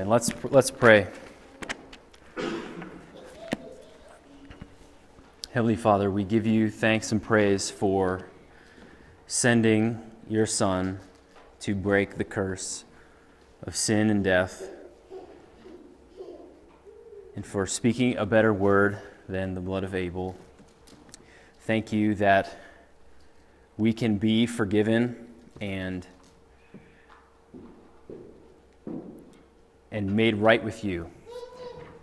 Amen. Let's pray. Heavenly Father, we give you thanks and praise for sending your Son to break the curse of sin and death, and for speaking a better word than the blood of Abel. Thank you that we can be forgiven and made right with you.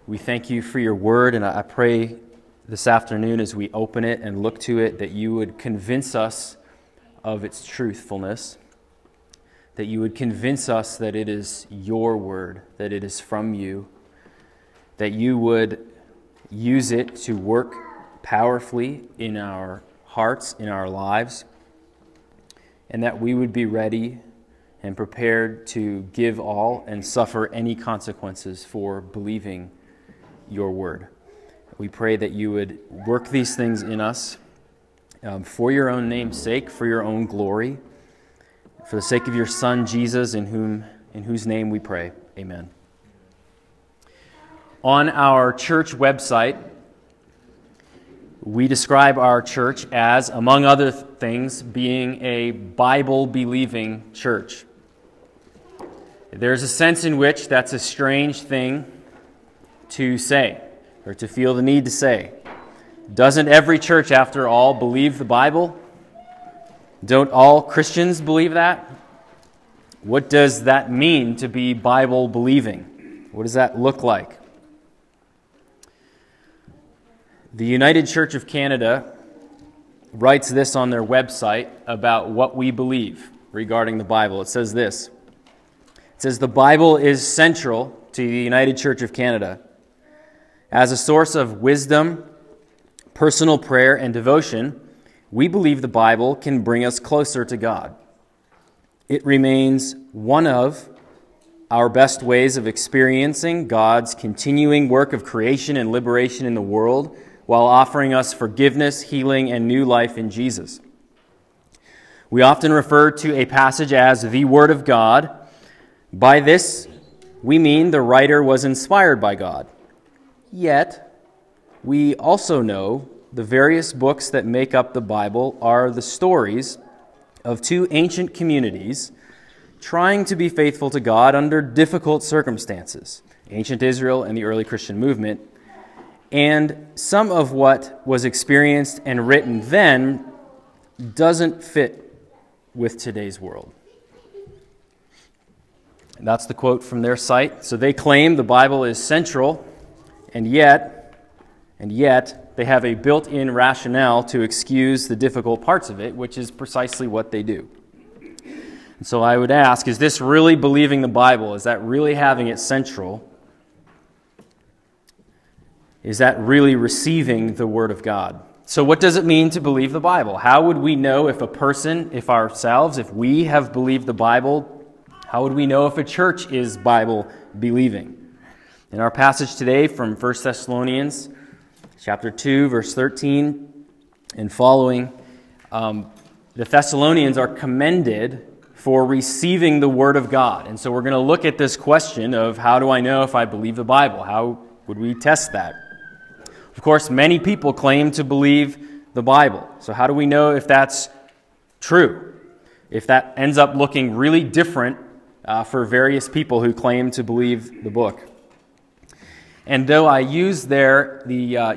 We thank you for your word, and I pray this afternoon as we open it and look to it that you would convince us of its truthfulness, that you would convince us that it is your word, that it is from you, that you would use it to work powerfully in our hearts, in our lives, and that we would be ready and prepared to give all and suffer any consequences for believing your word. We pray that you would work these things in us for your own name's sake, for your own glory, for the sake of your Son, Jesus, in whose name we pray. Amen. On our church website, we describe our church as, among other things, being a Bible-believing church. There's a sense in which that's a strange thing to say, or to feel the need to say. Doesn't every church, after all, believe the Bible? Don't all Christians believe that? What does that mean to be Bible-believing? What does that look like? The United Church of Canada writes this on their website about what we believe regarding the Bible. It says this. It says, the Bible is central to the United Church of Canada as a source of wisdom, personal prayer, and devotion. We believe the Bible can bring us closer to God. It remains one of our best ways of experiencing God's continuing work of creation and liberation in the world, while offering us forgiveness, healing, and new life in Jesus. We often refer to a passage as the Word of God. By this, we mean the writer was inspired by God. Yet, we also know the various books that make up the Bible are the stories of two ancient communities trying to be faithful to God under difficult circumstances, ancient Israel and the early Christian movement. And some of what was experienced and written then doesn't fit with today's world. And that's the quote from their site. So they claim the Bible is central, and yet they have a built-in rationale to excuse the difficult parts of it, which is precisely what they do. And so I would ask, is this really believing the Bible? Is that really having it central? Is that really receiving the Word of God? So what does it mean to believe the Bible? How would we know if a person, if ourselves, if we have believed the Bible? How would we know if a church is Bible-believing? In our passage today from 1 Thessalonians chapter 2, verse 13 and following, the Thessalonians are commended for receiving the Word of God. And so we're going to look at this question of how do I know if I believe the Bible? How would we test that? Of course, many people claim to believe the Bible. So how do we know if that's true? If that ends up looking really different for various people who claim to believe the book. And though I use the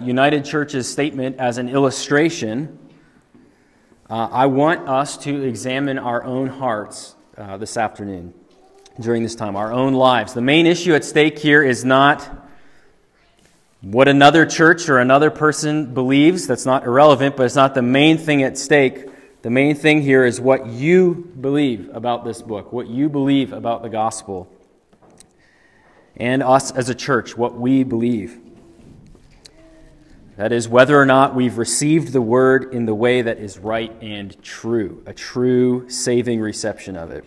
United Church's statement as an illustration, I want us to examine our own hearts this afternoon, during this time, our own lives. The main issue at stake here is not what another church or another person believes. That's not irrelevant, but it's not the main thing at stake. The main thing here is what you believe about this book, what you believe about the gospel, and us as a church, what we believe. That is, whether or not we've received the word in the way that is right and true, a true saving reception of it.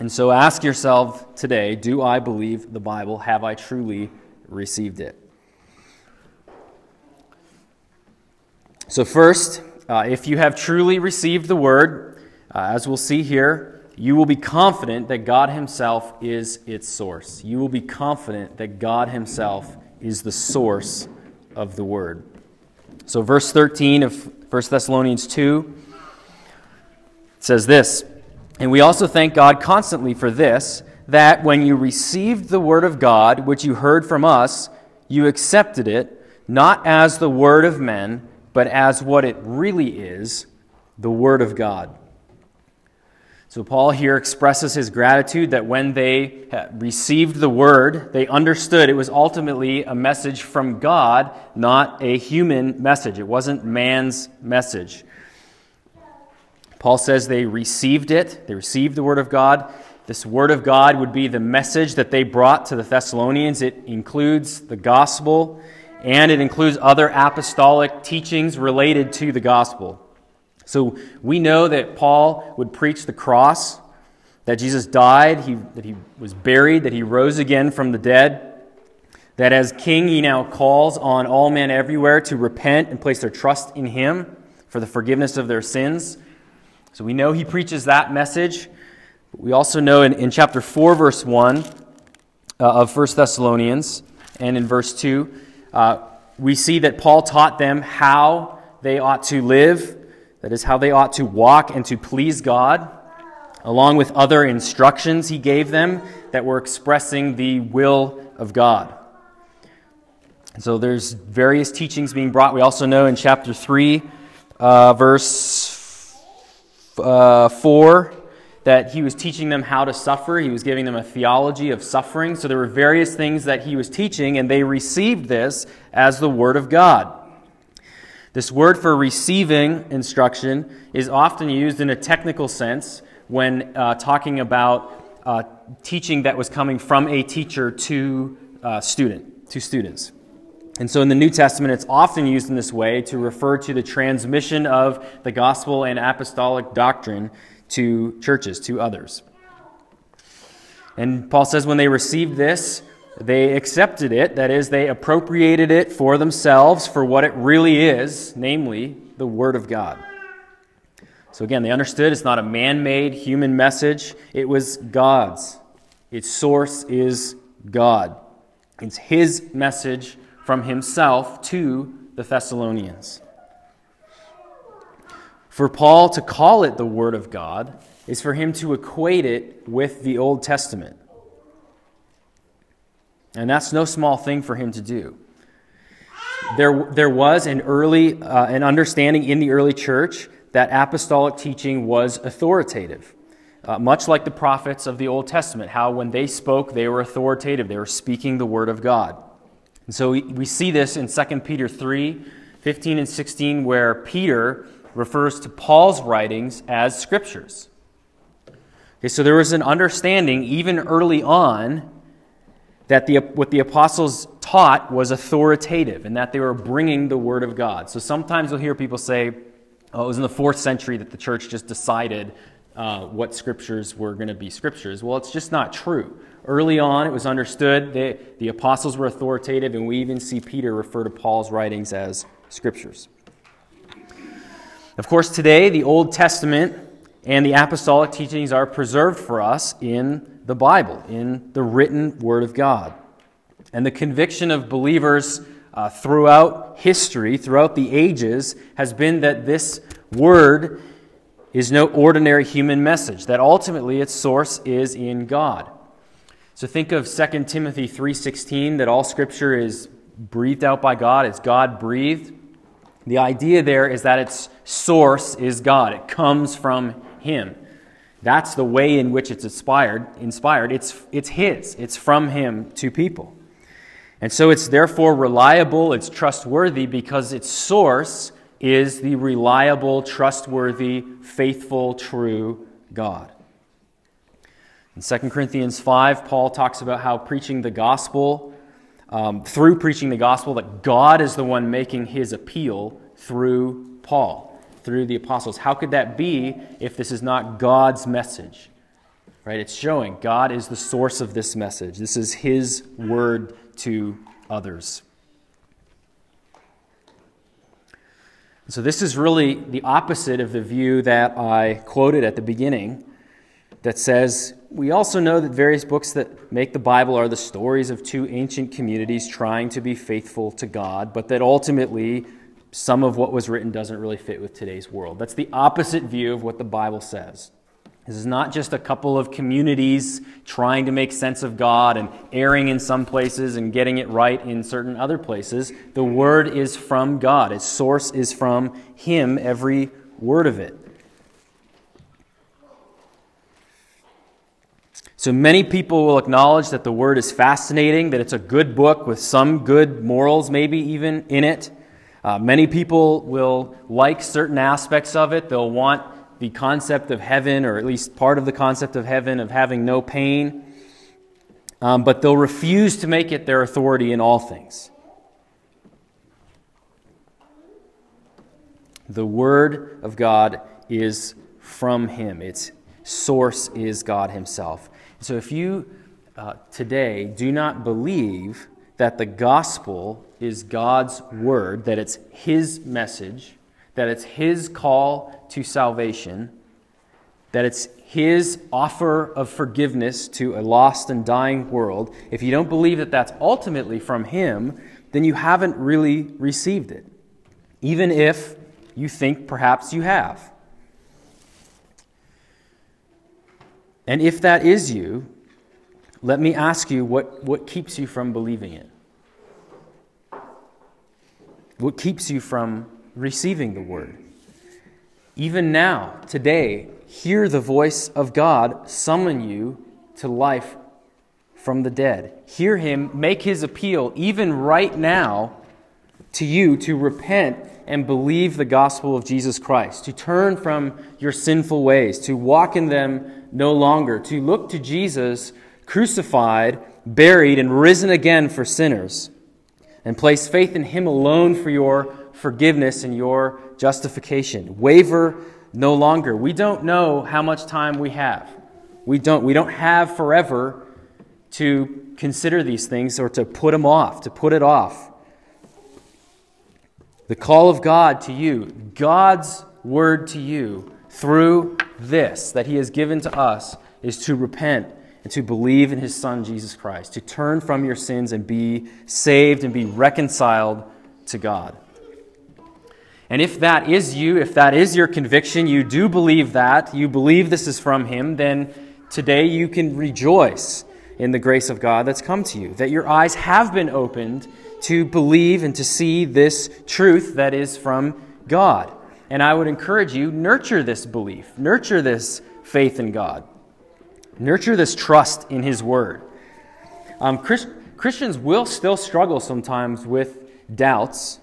And so ask yourself today, do I believe the Bible? Have I truly received it? So first, if you have truly received the Word, as we'll see here, you will be confident that God himself is its source. You will be confident that God himself is the source of the word. So verse 13 of 1 Thessalonians 2 says this, "And we also thank God constantly for this, that when you received the word of God, which you heard from us, you accepted it, not as the word of men, but as what it really is, the word of God." So Paul here expresses his gratitude that when they received the word, they understood it was ultimately a message from God, not a human message. It wasn't man's message. Paul says they received it. They received the word of God. This word of God would be the message that they brought to the Thessalonians. It includes the gospel, and it includes other apostolic teachings related to the gospel. So we know that Paul would preach the cross, that Jesus died, that he was buried, that he rose again from the dead, that as king he now calls on all men everywhere to repent and place their trust in him for the forgiveness of their sins. So we know he preaches that message. But we also know in chapter 4, verse 1 of 1 Thessalonians and in verse 2, we see that Paul taught them how they ought to live. That is how they ought to walk and to please God, along with other instructions he gave them that were expressing the will of God. And so there's various teachings being brought. We also know in chapter 3, verse 4, that he was teaching them how to suffer. He was giving them a theology of suffering. So there were various things that he was teaching, and they received this as the word of God. This word for receiving instruction is often used in a technical sense when talking about teaching that was coming from a teacher to students. And so in the New Testament, it's often used in this way to refer to the transmission of the gospel and apostolic doctrine to churches, to others. And Paul says when they received this, they accepted it, that is, they appropriated it for themselves for what it really is, namely, the Word of God. So again, they understood it's not a man-made human message. It was God's. Its source is God. It's His message from Himself to the Thessalonians. For Paul to call it the Word of God is for him to equate it with the Old Testament. And that's no small thing for him to do. There was an understanding in the early church that apostolic teaching was authoritative, much like the prophets of the Old Testament, how when they spoke, they were authoritative. They were speaking the Word of God. And so we see this in 2 Peter 3, 15 and 16, where Peter refers to Paul's writings as scriptures. Okay, so there was an understanding even early on that what the apostles taught was authoritative and that they were bringing the Word of God. So sometimes you'll hear people say, oh, it was in the 4th century that the church just decided what scriptures were going to be scriptures. Well, it's just not true. Early on, it was understood that the apostles were authoritative, and we even see Peter refer to Paul's writings as scriptures. Of course, today, the Old Testament and the apostolic teachings are preserved for us in the Bible, in the written Word of God. And the conviction of believers throughout history, throughout the ages, has been that this Word is no ordinary human message, that ultimately its source is in God. So think of 2 Timothy 3:16, that all Scripture is breathed out by God, it's God-breathed. The idea there is that its source is God, it comes from Him. That's the way in which it's inspired. It's His. It's from Him to people. And so it's therefore reliable, it's trustworthy, because its source is the reliable, trustworthy, faithful, true God. In 2 Corinthians 5, Paul talks about how preaching the gospel, through preaching the gospel, that God is the one making His appeal through Paul, through the apostles. How could that be if this is not God's message? Right? It's showing God is the source of this message. This is His word to others. So this is really the opposite of the view that I quoted at the beginning, that says, we also know that various books that make the Bible are the stories of two ancient communities trying to be faithful to God, but that ultimately some of what was written doesn't really fit with today's world. That's the opposite view of what the Bible says. This is not just a couple of communities trying to make sense of God and erring in some places and getting it right in certain other places. The Word is from God. Its source is from Him, every word of it. So many people will acknowledge that the Word is fascinating, that it's a good book with some good morals maybe even in it. Many people will like certain aspects of it. They'll want the concept of heaven, or at least part of the concept of heaven, of having no pain, but they'll refuse to make it their authority in all things. The Word of God is from Him. Its source is God Himself. So if you today do not believe that the gospel is God's Word, that it's His message, that it's His call to salvation, that it's His offer of forgiveness to a lost and dying world, if you don't believe that that's ultimately from Him, then you haven't really received it, even if you think perhaps you have. And if that is you, let me ask you, what keeps you from believing it? What keeps you from receiving the Word? Even now, today, hear the voice of God summon you to life from the dead. Hear Him make His appeal, even right now, to you to repent and believe the gospel of Jesus Christ, to turn from your sinful ways, to walk in them no longer, to look to Jesus crucified, buried, and risen again for sinners, and place faith in Him alone for your forgiveness and your justification. Waver no longer. We don't know how much time we have. We don't have forever to consider these things or to put them off, to put it off. The call of God to you, God's Word to you through this that He has given to us, is to repent and to believe in His Son, Jesus Christ, to turn from your sins and be saved and be reconciled to God. And if that is you, if that is your conviction, you do believe that, you believe this is from Him, then today you can rejoice in the grace of God that's come to you, that your eyes have been opened to believe and to see this truth that is from God. And I would encourage you, nurture this belief, nurture this faith in God, nurture this trust in His Word. Christians will still struggle sometimes with doubts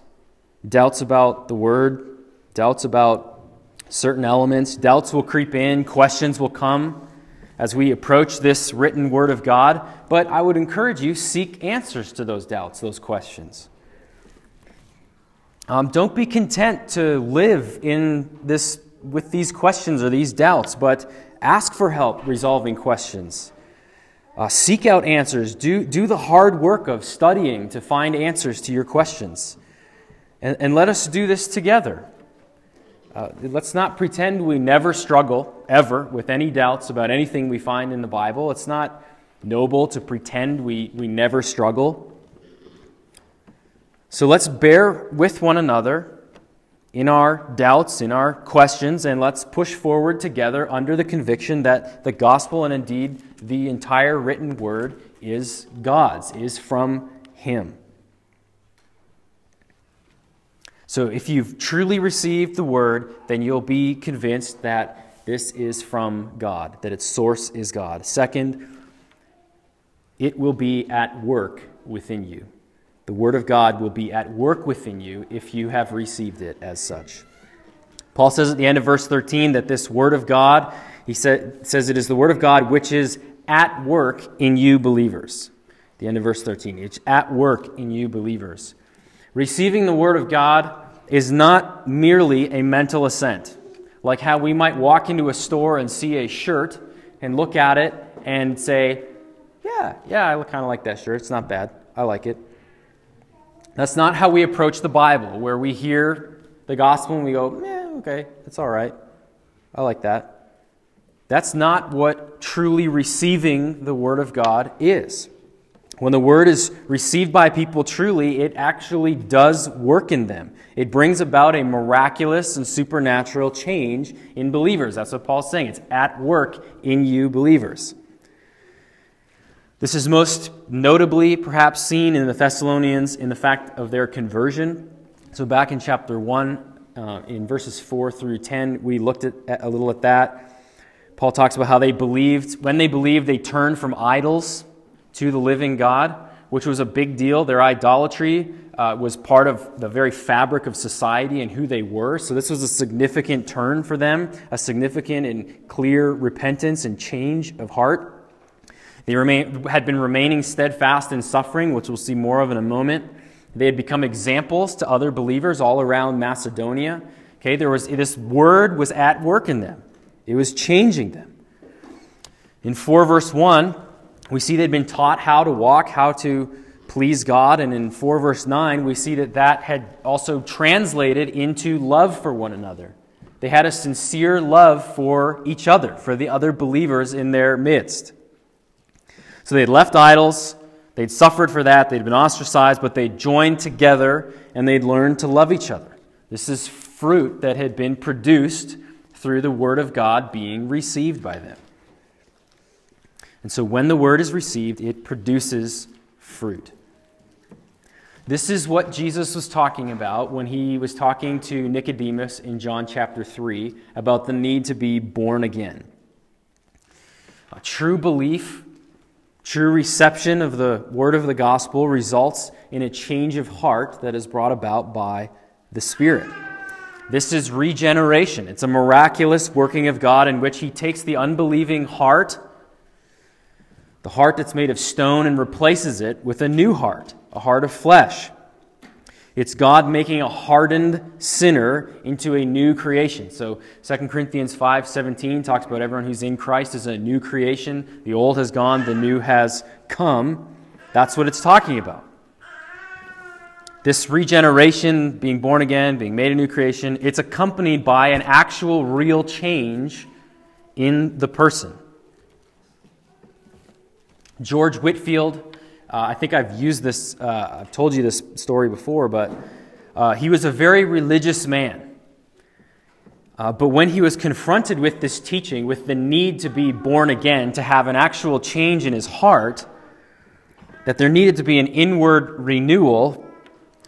about the Word, doubts about certain elements. Doubts will creep in, questions will come as we approach this written Word of God. But I would encourage you, seek answers to those doubts, those questions. Don't be content to live in this with these questions or these doubts, but ask for help resolving questions. Seek out answers. Do the hard work of studying to find answers to your questions. And let us do this together. Let's not pretend we never struggle, ever, with any doubts about anything we find in the Bible. It's not noble to pretend we never struggle. So let's bear with one another in our doubts, in our questions, and let's push forward together under the conviction that the gospel, and indeed the entire written Word, is God's, is from Him. So if you've truly received the Word, then you'll be convinced that this is from God, that its source is God. Second, it will be at work within you. The Word of God will be at work within you if you have received it as such. Paul says at the end of verse 13 that this Word of God, he says it is the Word of God which is at work in you believers. At the end of verse 13, it's at work in you believers. Receiving the Word of God is not merely a mental assent, like how we might walk into a store and see a shirt and look at it and say, yeah, I kind of like that shirt. It's not bad. I like it. That's not how we approach the Bible, where we hear the gospel and we go, okay, it's all right. I like that. That's not what truly receiving the Word of God is. When the Word is received by people truly, it actually does work in them. It brings about a miraculous and supernatural change in believers. That's what Paul's saying. It's at work in you believers. This is most notably perhaps seen in the Thessalonians in the fact of their conversion. So back in chapter 1, in verses 4 through 10, we looked at a little at that. Paul talks about how they believed. When they believed, they turned from idols to the living God, which was a big deal. Their idolatry was part of the very fabric of society and who they were. So this was a significant turn for them, a significant and clear repentance and change of heart. They had been remaining steadfast in suffering, which we'll see more of in a moment. They had become examples to other believers all around Macedonia. Okay, this word was at work in them. It was changing them. In 4 verse 1, we see they'd been taught how to walk, how to please God. And in 4 verse 9, we see that had also translated into love for one another. They had a sincere love for each other, for the other believers in their midst. So they'd left idols, they'd suffered for that, they'd been ostracized, but they joined together and they'd learned to love each other. This is fruit that had been produced through the Word of God being received by them. And so when the Word is received, it produces fruit. This is what Jesus was talking about when he was talking to Nicodemus in John chapter 3 about the need to be born again. A true belief, true reception of the Word of the Gospel results in a change of heart that is brought about by the Spirit. This is regeneration. It's a miraculous working of God in which he takes the unbelieving heart, the heart that's made of stone, and replaces it with a new heart, a heart of flesh. It's God making a hardened sinner into a new creation. So 2 Corinthians 5:17 talks about everyone who's in Christ is a new creation. The old has gone, the new has come. That's what it's talking about. This regeneration, being born again, being made a new creation, it's accompanied by an actual real change in the person. George Whitefield, I think I've used this, I've told you this story before, but he was a very religious man. But when he was confronted with this teaching, with the need to be born again, to have an actual change in his heart, that there needed to be an inward renewal,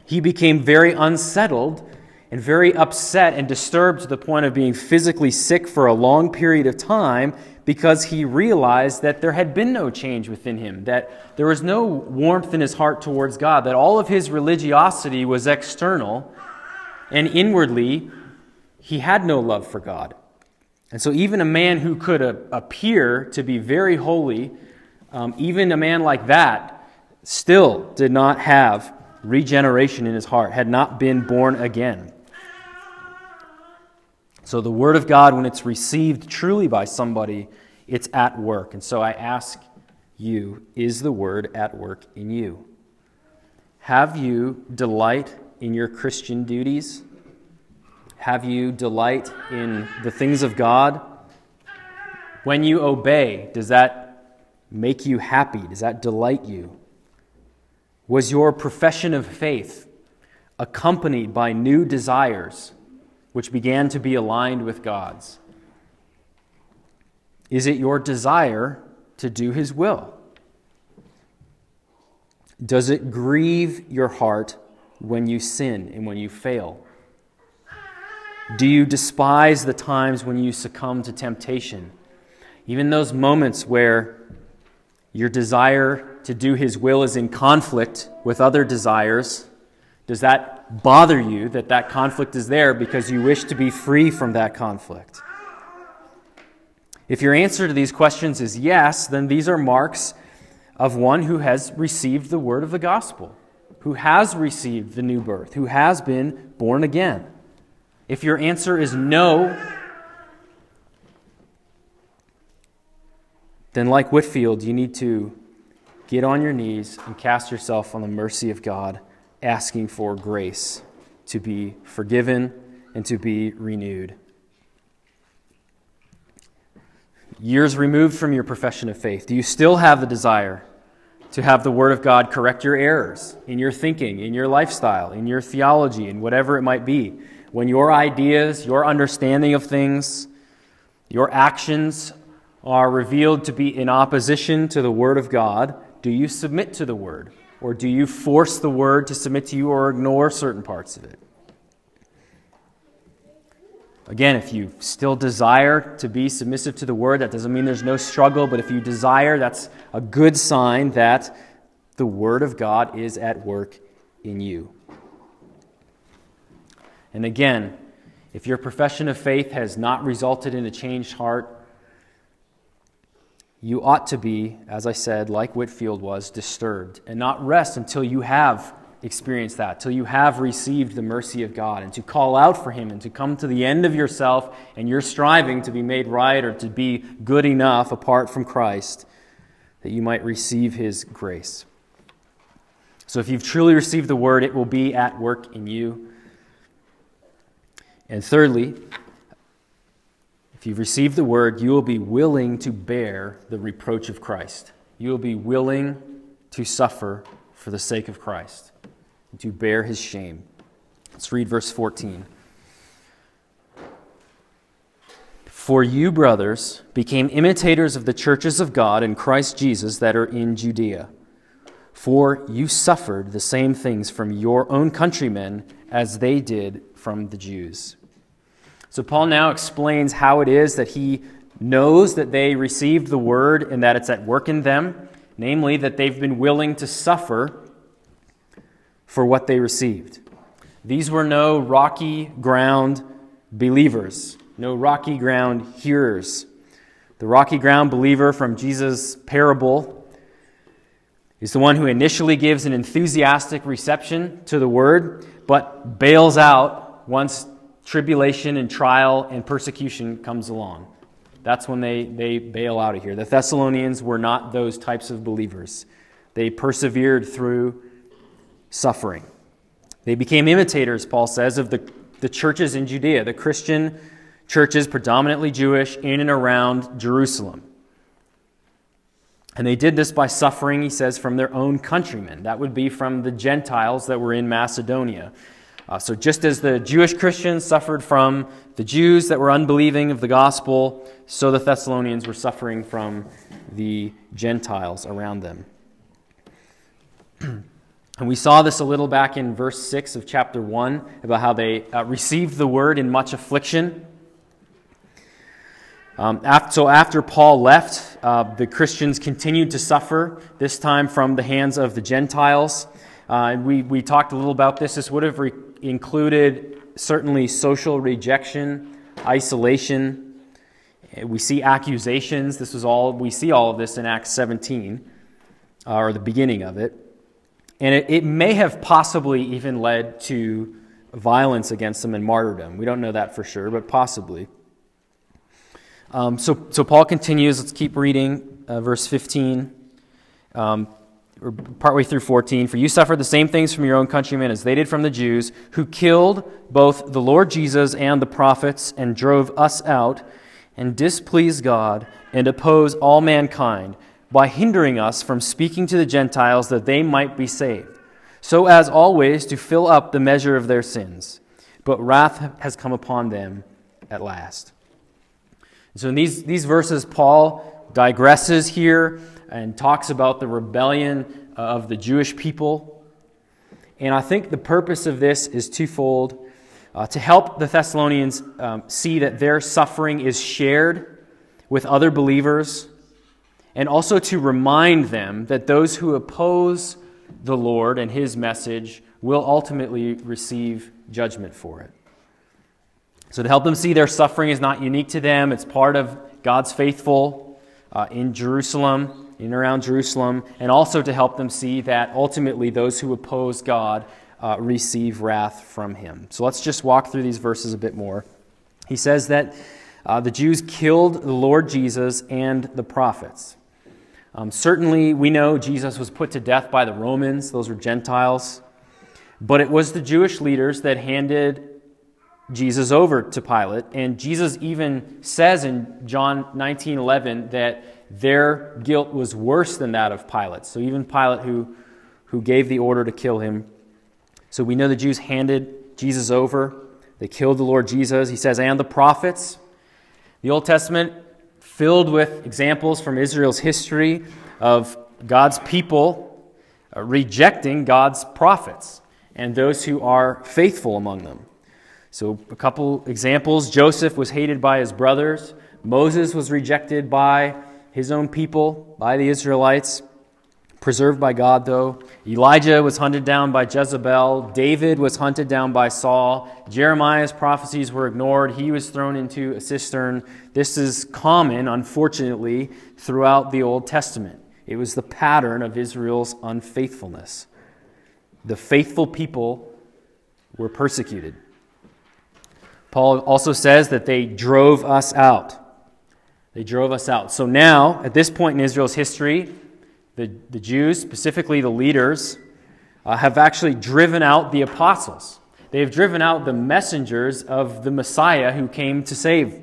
he became very unsettled and very upset and disturbed to the point of being physically sick for a long period of time because he realized that there had been no change within him, that there was no warmth in his heart towards God, that all of his religiosity was external, and inwardly he had no love for God. And so even a man who could appear to be very holy, even a man like that, still did not have regeneration in his heart, had not been born again. So the Word of God, when it's received truly by somebody, it's at work. And so I ask you, is the Word at work in you? Have you delight in your Christian duties? Have you delight in the things of God? When you obey, does that make you happy? Does that delight you? Was your profession of faith accompanied by new desires which began to be aligned with God's? Is it your desire to do His will? Does it grieve your heart when you sin and when you fail? Do you despise the times when you succumb to temptation? Even those moments where your desire to do His will is in conflict with other desires, does that bother you that conflict is there because you wish to be free from that conflict? If your answer to these questions is yes, then these are marks of one who has received the Word of the Gospel, who has received the new birth, who has been born again. If your answer is no, then like Whitfield, you need to get on your knees and cast yourself on the mercy of God, asking for grace to be forgiven and to be renewed. years removed from your profession of faith, do you still have the desire to have the Word of God correct your errors in your thinking, in your lifestyle, in your theology, in whatever it might be? When your ideas, your understanding of things, your actions are revealed to be in opposition to the Word of God, do you submit to the Word? Or do you force the Word to submit to you or ignore certain parts of it? Again, if you still desire to be submissive to the Word, that doesn't mean there's no struggle, but if you desire, that's a good sign that the Word of God is at work in you. And again, if your profession of faith has not resulted in a changed heart, you ought to be, as I said, like Whitfield was, disturbed and not rest until you have experienced that, till you have received the mercy of God, and to call out for Him and to come to the end of yourself and your striving to be made right or to be good enough apart from Christ, that you might receive His grace. So if you've truly received the Word, it will be at work in you. And thirdly, if you've received the Word, you will be willing to bear the reproach of Christ. You will be willing to suffer for the sake of Christ, and to bear His shame. Let's read verse 14. For you, brothers, became imitators of the churches of God in Christ Jesus that are in Judea. For you suffered the same things from your own countrymen as they did from the Jews. So Paul now explains how it is that he knows that they received the Word and that it's at work in them, namely that they've been willing to suffer for what they received. These were no rocky ground believers, no rocky ground hearers. The rocky ground believer from Jesus' parable is the one who initially gives an enthusiastic reception to the Word, but bails out once tribulation and trial and persecution comes along. That's when they bail out of here. The Thessalonians were not those types of believers. They persevered through suffering. They became imitators, Paul says, of the churches in Judea, the Christian churches, predominantly Jewish, in and around Jerusalem. And they did this by suffering, he says, from their own countrymen. That would be from the Gentiles that were in Macedonia. So just as the Jewish Christians suffered from the Jews that were unbelieving of the gospel, so the Thessalonians were suffering from the Gentiles around them. And we saw this a little back in verse 6 of chapter 1, about how they received the Word in much affliction. After Paul left, the Christians continued to suffer, this time from the hands of the Gentiles. We talked a little about this. This would have included certainly social rejection, isolation. We see accusations. This was all we see all of this in Acts 17, or the beginning of it. And it may have possibly even led to violence against them and martyrdom. We don't know that for sure, but possibly. So Paul continues. Let's keep reading verse 15, or partway through 14. For you suffered the same things from your own countrymen as they did from the Jews, who killed both the Lord Jesus and the prophets, and drove us out, and displeased God, and opposed all mankind, by hindering us from speaking to the Gentiles that they might be saved, so as always to fill up the measure of their sins. But wrath has come upon them at last. So in these verses, Paul digresses here and talks about the rebellion of the Jewish people. And I think the purpose of this is twofold. To help the Thessalonians see that their suffering is shared with other believers, and also to remind them that those who oppose the Lord and His message will ultimately receive judgment for it. So to help them see their suffering is not unique to them, it's part of God's faithful in Jerusalem, in and around Jerusalem, and also to help them see that ultimately those who oppose God receive wrath from Him. So let's just walk through these verses a bit more. He says that the Jews killed the Lord Jesus and the prophets. Certainly, we know Jesus was put to death by the Romans, those were Gentiles, but it was the Jewish leaders that handed Jesus over to Pilate. And Jesus even says in John 19:11 that their guilt was worse than that of Pilate. So even Pilate, who gave the order to kill him. So we know the Jews handed Jesus over. They killed the Lord Jesus. He says, and the prophets. The Old Testament filled with examples from Israel's history of God's people rejecting God's prophets and those who are faithful among them. So a couple examples. Joseph was hated by his brothers. Moses was rejected by his own people, by the Israelites. Preserved by God, though. Elijah was hunted down by Jezebel. David was hunted down by Saul. Jeremiah's prophecies were ignored. He was thrown into a cistern. This is common, unfortunately, throughout the Old Testament. It was the pattern of Israel's unfaithfulness. The faithful people were persecuted. Paul also says that they drove us out. They drove us out. So now, at this point in Israel's history, the Jews, specifically the leaders, have actually driven out the apostles. They have driven out the messengers of the Messiah who came to save.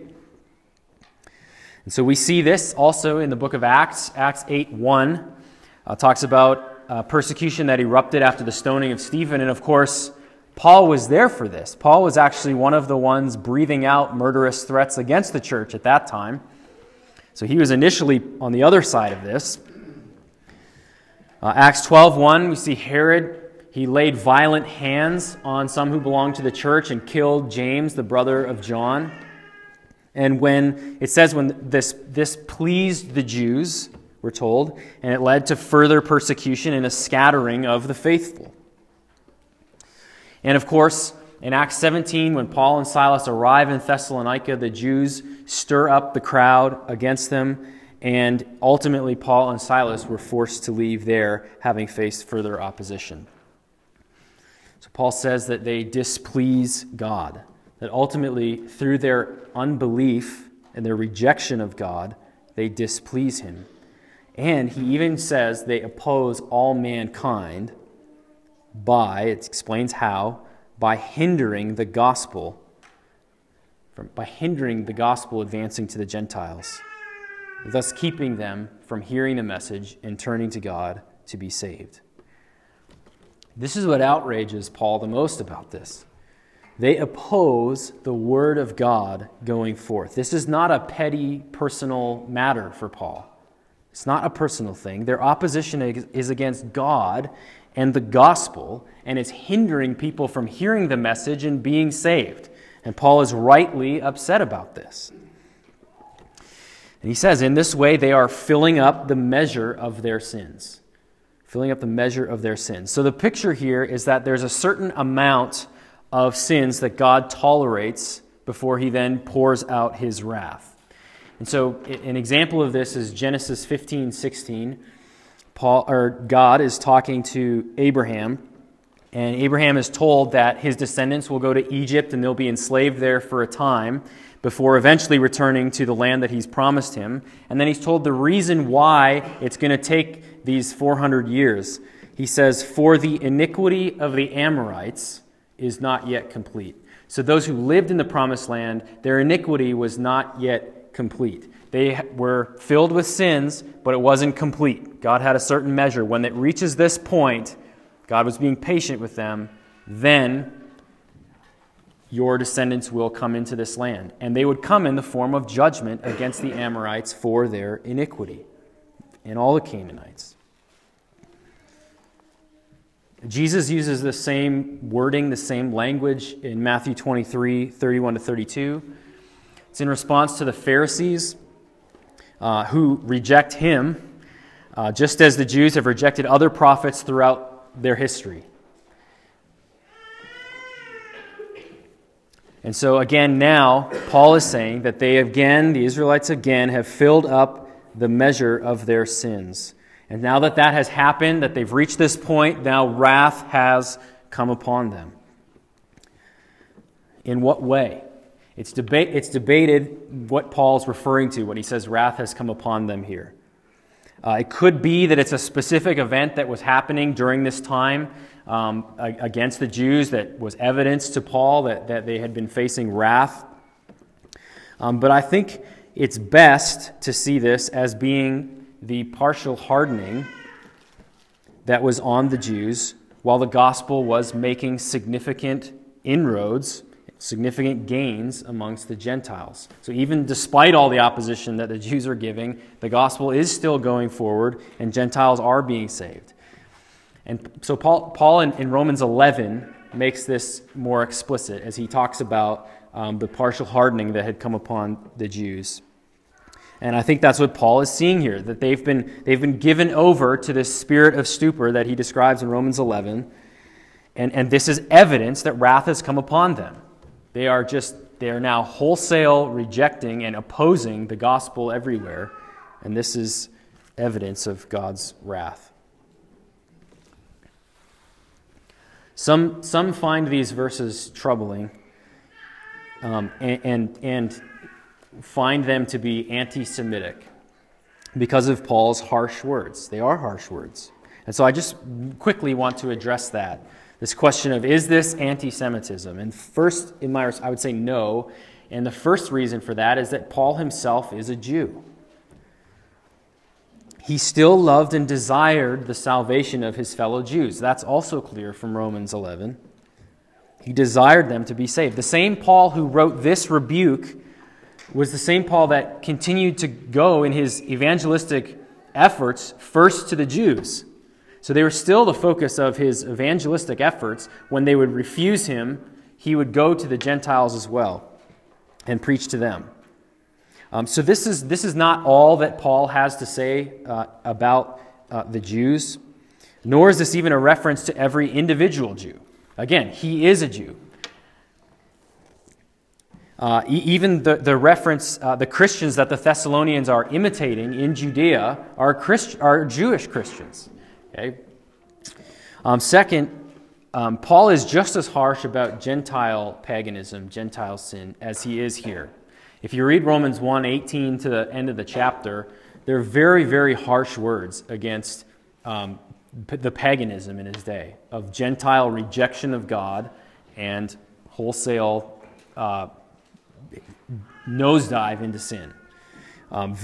And so we see this also in the book of Acts. Acts 8:1 talks about persecution that erupted after the stoning of Stephen. And of course, Paul was there for this. Paul was actually one of the ones breathing out murderous threats against the church at that time. So he was initially on the other side of this. Acts 12:1, we see Herod, he laid violent hands on some who belonged to the church and killed James, the brother of John. And when it says when this pleased the Jews, we're told, and it led to further persecution and a scattering of the faithful. And of course, in Acts 17, when Paul and Silas arrive in Thessalonica, the Jews stir up the crowd against them, and ultimately Paul and Silas were forced to leave there, having faced further opposition. So Paul says that they displease God, that ultimately through their unbelief and their rejection of God, they displease him. And he even says they oppose all mankind by, it explains how, by hindering the gospel, by hindering the gospel advancing to the Gentiles, thus keeping them from hearing the message and turning to God to be saved. This is what outrages Paul the most about this. They oppose the word of God going forth. This is not a petty personal matter for Paul. It's not a personal thing. Their opposition is against God and the gospel, and it's hindering people from hearing the message and being saved. And Paul is rightly upset about this. And he says, in this way, they are filling up the measure of their sins. Filling up the measure of their sins. So the picture here is that there's a certain amount of sins that God tolerates before he then pours out his wrath. And so an example of this is Genesis 15:16. God is talking to Abraham, and Abraham is told that his descendants will go to Egypt and they'll be enslaved there for a time, before eventually returning to the land that he's promised him. And then he's told the reason why it's going to take these 400 years. He says, for the iniquity of the Amorites is not yet complete. So those who lived in the promised land, their iniquity was not yet complete. They were filled with sins, but it wasn't complete. God had a certain measure. When it reaches this point, God was being patient with them. Then your descendants will come into this land. And they would come in the form of judgment against the Amorites for their iniquity and all the Canaanites. Jesus uses the same wording, the same language in Matthew 23:31-32. It's in response to the Pharisees who reject him, just as the Jews have rejected other prophets throughout their history. And so again, now, Paul is saying that the Israelites again, have filled up the measure of their sins. And now that that has happened, that they've reached this point, now wrath has come upon them. In what way? It's debated what Paul's referring to when he says wrath has come upon them here. It could be that it's a specific event that was happening during this time against the Jews that was evidence to Paul that they had been facing wrath. But I think it's best to see this as being the partial hardening that was on the Jews while the gospel was making significant inroads, significant gains amongst the Gentiles. So even despite all the opposition that the Jews are giving, the gospel is still going forward and Gentiles are being saved. And so Paul in Romans 11 makes this more explicit as he talks about the partial hardening that had come upon the Jews. And I think that's what Paul is seeing here, that they've been given over to this spirit of stupor that he describes in Romans 11, and this is evidence that wrath has come upon them. They are now wholesale rejecting and opposing the gospel everywhere, and this is evidence of God's wrath. Some find these verses troubling, and find them to be anti-Semitic because of Paul's harsh words. They are harsh words. And so I just quickly want to address that, this question of, is this anti-Semitism? And first, I would say no. And the first reason for that is that Paul himself is a Jew. He still loved and desired the salvation of his fellow Jews. That's also clear from Romans 11. He desired them to be saved. The same Paul who wrote this rebuke was the same Paul that continued to go in his evangelistic efforts first to the Jews. So they were still the focus of his evangelistic efforts. When they would refuse him, he would go to the Gentiles as well and preach to them. So this is not all that Paul has to say about the Jews, nor is this even a reference to every individual Jew. Again, he is a Jew. Even the reference, the Christians that the Thessalonians are imitating in Judea are Jewish Christians. Okay. Second, Paul is just as harsh about Gentile paganism, Gentile sin, as he is here. If you read Romans 1:18 to the end of the chapter, they're very, very harsh words against the paganism in his day of Gentile rejection of God and wholesale nosedive into sin.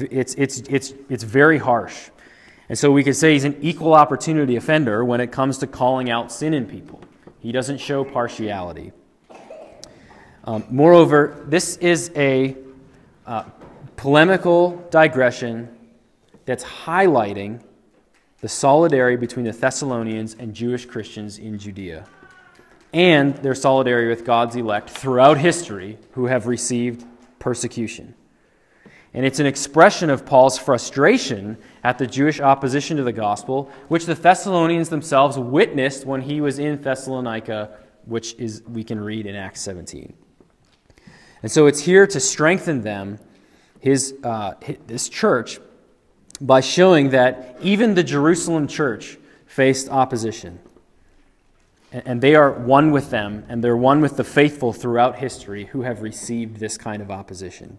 It's very harsh. And so we could say he's an equal opportunity offender when it comes to calling out sin in people. He doesn't show partiality. Moreover, this is a polemical digression that's highlighting the solidarity between the Thessalonians and Jewish Christians in Judea, and their solidarity with God's elect throughout history who have received persecution. And it's an expression of Paul's frustration at the Jewish opposition to the gospel, which the Thessalonians themselves witnessed when he was in Thessalonica, which is we can read in Acts 17. And so it's here to strengthen them, this church, by showing that even the Jerusalem church faced opposition. And they are one with them, and they're one with the faithful throughout history who have received this kind of opposition.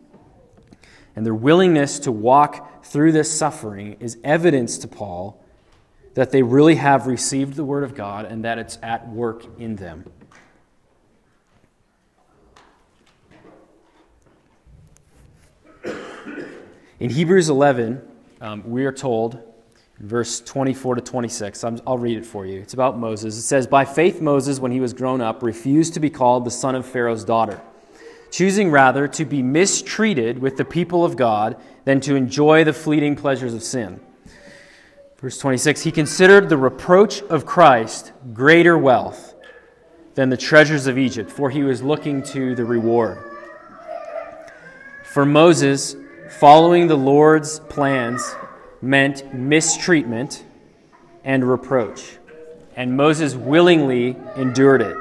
And their willingness to walk through this suffering is evidence to Paul that they really have received the Word of God and that it's at work in them. In Hebrews 11, we are told, verse 24 to 26, I'll read it for you. It's about Moses. It says, "By faith Moses, when he was grown up, refused to be called the son of Pharaoh's daughter, choosing rather to be mistreated with the people of God than to enjoy the fleeting pleasures of sin." Verse 26, "He considered the reproach of Christ greater wealth than the treasures of Egypt, for he was looking to the reward. For Moses, following the Lord's plans, meant mistreatment and reproach. And Moses willingly endured it."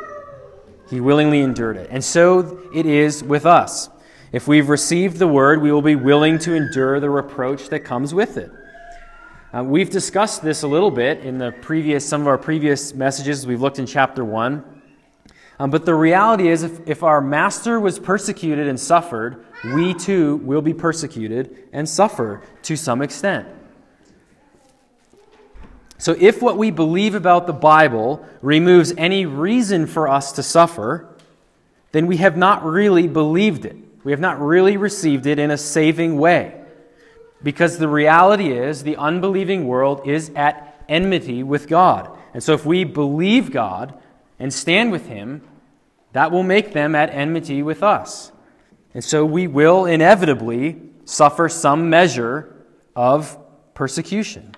He willingly endured it. And so it is with us. If we've received the word, we will be willing to endure the reproach that comes with it. We've discussed this a little bit in some of our previous messages. We've looked in chapter 1. But the reality is, if our master was persecuted and suffered, we too will be persecuted and suffer to some extent. So if what we believe about the Bible removes any reason for us to suffer, then we have not really believed it. We have not really received it in a saving way. Because the reality is the unbelieving world is at enmity with God. And so if we believe God and stand with Him, that will make them at enmity with us. And so we will inevitably suffer some measure of persecution.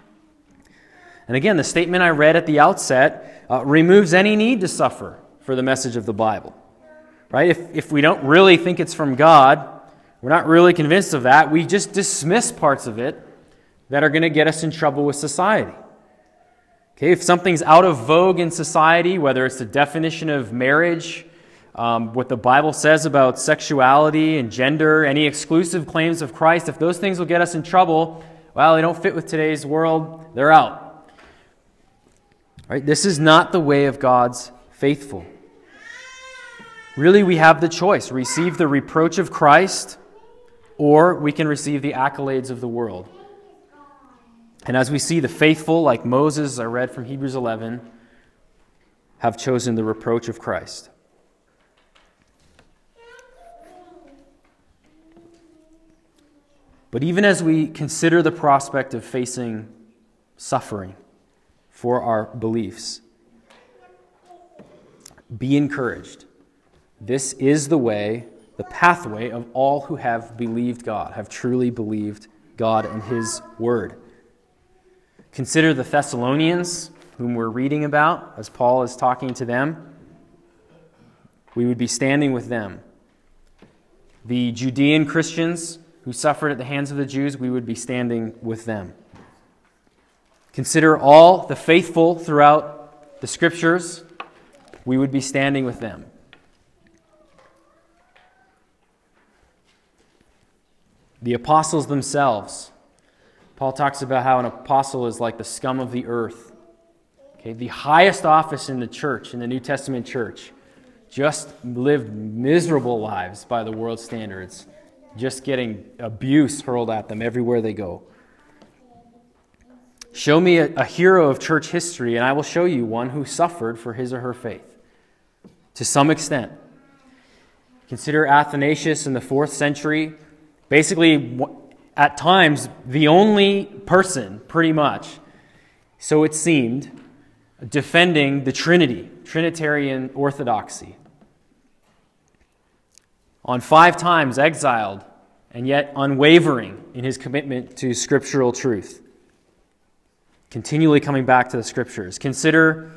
And again, the statement I read at the outset removes any need to suffer for the message of the Bible. Right? If we don't really think it's from God, we're not really convinced of that, we just dismiss parts of it that are going to get us in trouble with society. Okay, if something's out of vogue in society, whether it's the definition of marriage, what the Bible says about sexuality and gender, any exclusive claims of Christ, if those things will get us in trouble, well, they don't fit with today's world, they're out. Right? This is not the way of God's faithful. Really, we have the choice. Receive the reproach of Christ, or we can receive the accolades of the world. And as we see, the faithful, like Moses, I read from Hebrews 11, have chosen the reproach of Christ. But even as we consider the prospect of facing suffering for our beliefs, be encouraged. This is the way, the pathway of all who have believed God, have truly believed God and His Word. Consider the Thessalonians, whom we're reading about, as Paul is talking to them. We would be standing with them. The Judean Christians who suffered at the hands of the Jews, we would be standing with them. Consider all the faithful throughout the Scriptures. We would be standing with them. The apostles themselves. Paul talks about how an apostle is like the scum of the earth. Okay, the highest office in the church, in the New Testament church, just lived miserable lives by the world's standards, just getting abuse hurled at them everywhere they go. Show me a hero of church history, and I will show you one who suffered for his or her faith to some extent. Consider Athanasius in the 4th century. Basically, at times, the only person, pretty much, so it seemed, defending the Trinity, Trinitarian orthodoxy. On 5 times exiled, and yet unwavering in his commitment to scriptural truth. Continually coming back to the Scriptures. Consider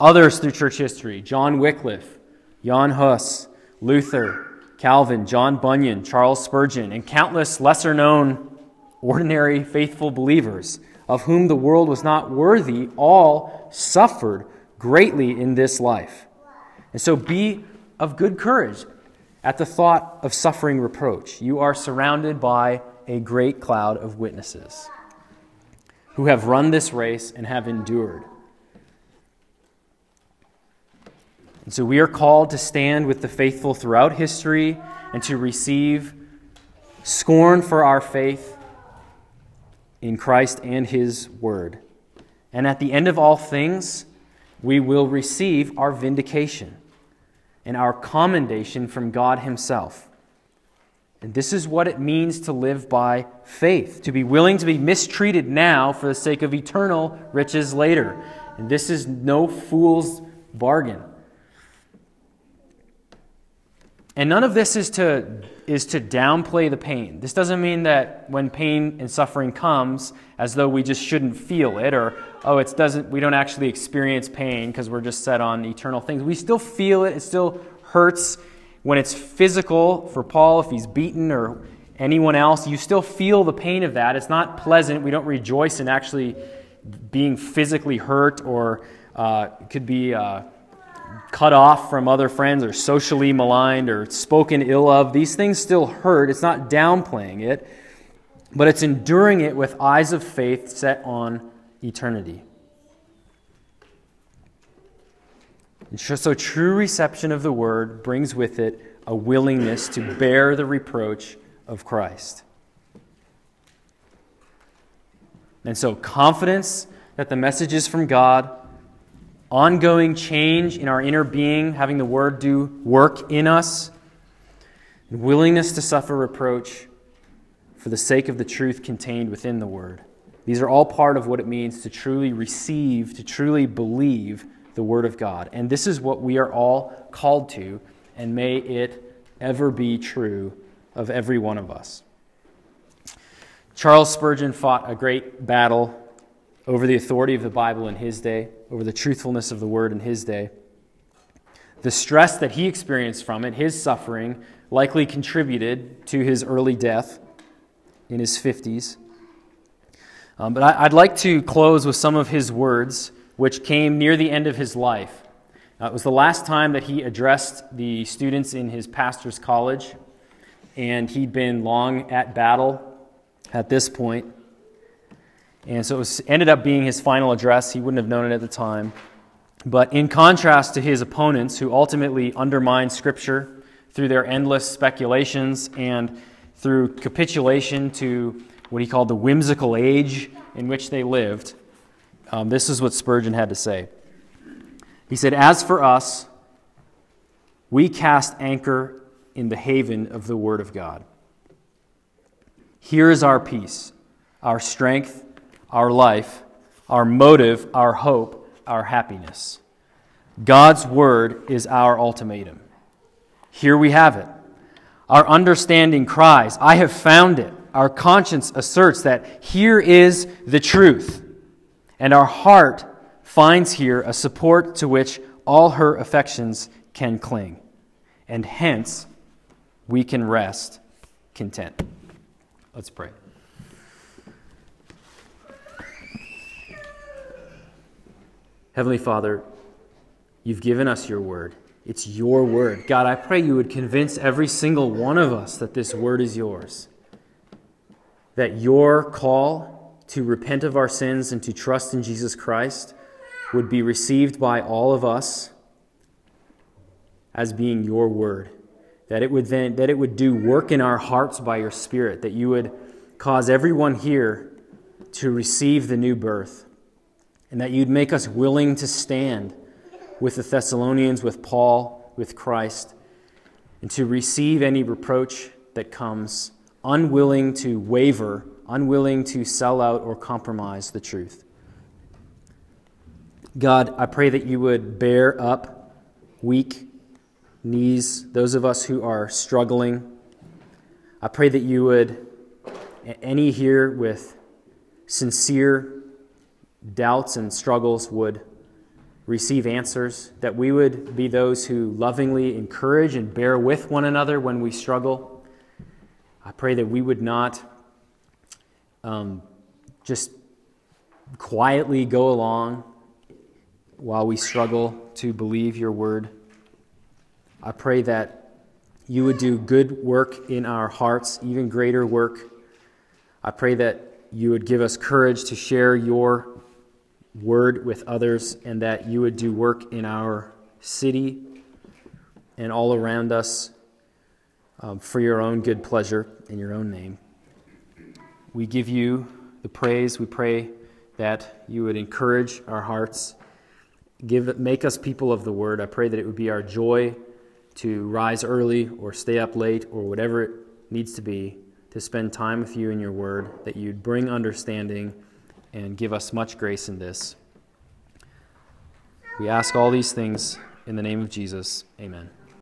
others through church history. John Wycliffe, Jan Hus, Luther, Calvin, John Bunyan, Charles Spurgeon, and countless lesser-known, ordinary, faithful believers, of whom the world was not worthy, all suffered greatly in this life. And so be of good courage at the thought of suffering reproach. You are surrounded by a great cloud of witnesses who have run this race and have endured. And so we are called to stand with the faithful throughout history and to receive scorn for our faith in Christ and His Word. And at the end of all things, we will receive our vindication and our commendation from God Himself. And this is what it means to live by faith, to be willing to be mistreated now for the sake of eternal riches later. And this is no fool's bargain. And none of this is to downplay the pain. This doesn't mean that when pain and suffering comes, as though we just shouldn't feel it, or we don't actually experience pain because we're just set on eternal things. We still feel it. It still hurts. When it's physical, for Paul, if he's beaten or anyone else, you still feel the pain of that. It's not pleasant. We don't rejoice in actually being physically hurt or could be cut off from other friends or socially maligned or spoken ill of. These things still hurt. It's not downplaying it, but it's enduring it with eyes of faith set on eternity. And so true reception of the Word brings with it a willingness to bear the reproach of Christ. And so confidence that the message is from God, ongoing change in our inner being, having the Word do work in us, and willingness to suffer reproach for the sake of the truth contained within the Word. These are all part of what it means to truly receive, to truly believe the Word of God. And this is what we are all called to, and may it ever be true of every one of us. Charles Spurgeon fought a great battle over the authority of the Bible in his day, over the truthfulness of the Word in his day. The stress that he experienced from it, his suffering, likely contributed to his early death in his 50s. But I'd like to close with some of his words, which came near the end of his life. It was the last time that he addressed the students in his pastor's college, and he'd been long at battle at this point. And so it ended up being his final address. He wouldn't have known it at the time. But in contrast to his opponents, who ultimately undermined Scripture through their endless speculations and through capitulation to what he called the whimsical age in which they lived, this is what Spurgeon had to say. He said, "As for us, we cast anchor in the haven of the Word of God. Here is our peace, our strength, our life, our motive, our hope, our happiness. God's Word is our ultimatum. Here we have it. Our understanding cries, 'I have found it.' Our conscience asserts that here is the truth, and our heart finds here a support to which all her affections can cling, and hence we can rest content." Let's pray. Heavenly Father, you've given us your word. It's your word. God, I pray you would convince every single one of us that this word is yours, that your call to repent of our sins and to trust in Jesus Christ would be received by all of us as being your word, that it would do work in our hearts by your Spirit, that you would cause everyone here to receive the new birth, and that you'd make us willing to stand with the Thessalonians, with Paul, with Christ, and to receive any reproach that comes, unwilling to waver, unwilling to sell out or compromise the truth. God, I pray that you would bear up weak knees, those of us who are struggling. I pray that you would, any here with sincere doubts and struggles, would receive answers, that we would be those who lovingly encourage and bear with one another when we struggle. I pray that we would not just quietly go along while we struggle to believe your word. I pray that you would do good work in our hearts, even greater work. I pray that you would give us courage to share your word with others, and that you would do work in our city and all around us, for your own good pleasure, in your own name. We give you the praise. We pray that you would encourage our hearts. Make us people of the word. I pray that it would be our joy to rise early or stay up late or whatever it needs to be to spend time with you in your word, that you'd bring understanding and give us much grace in this. We ask all these things in the name of Jesus. Amen.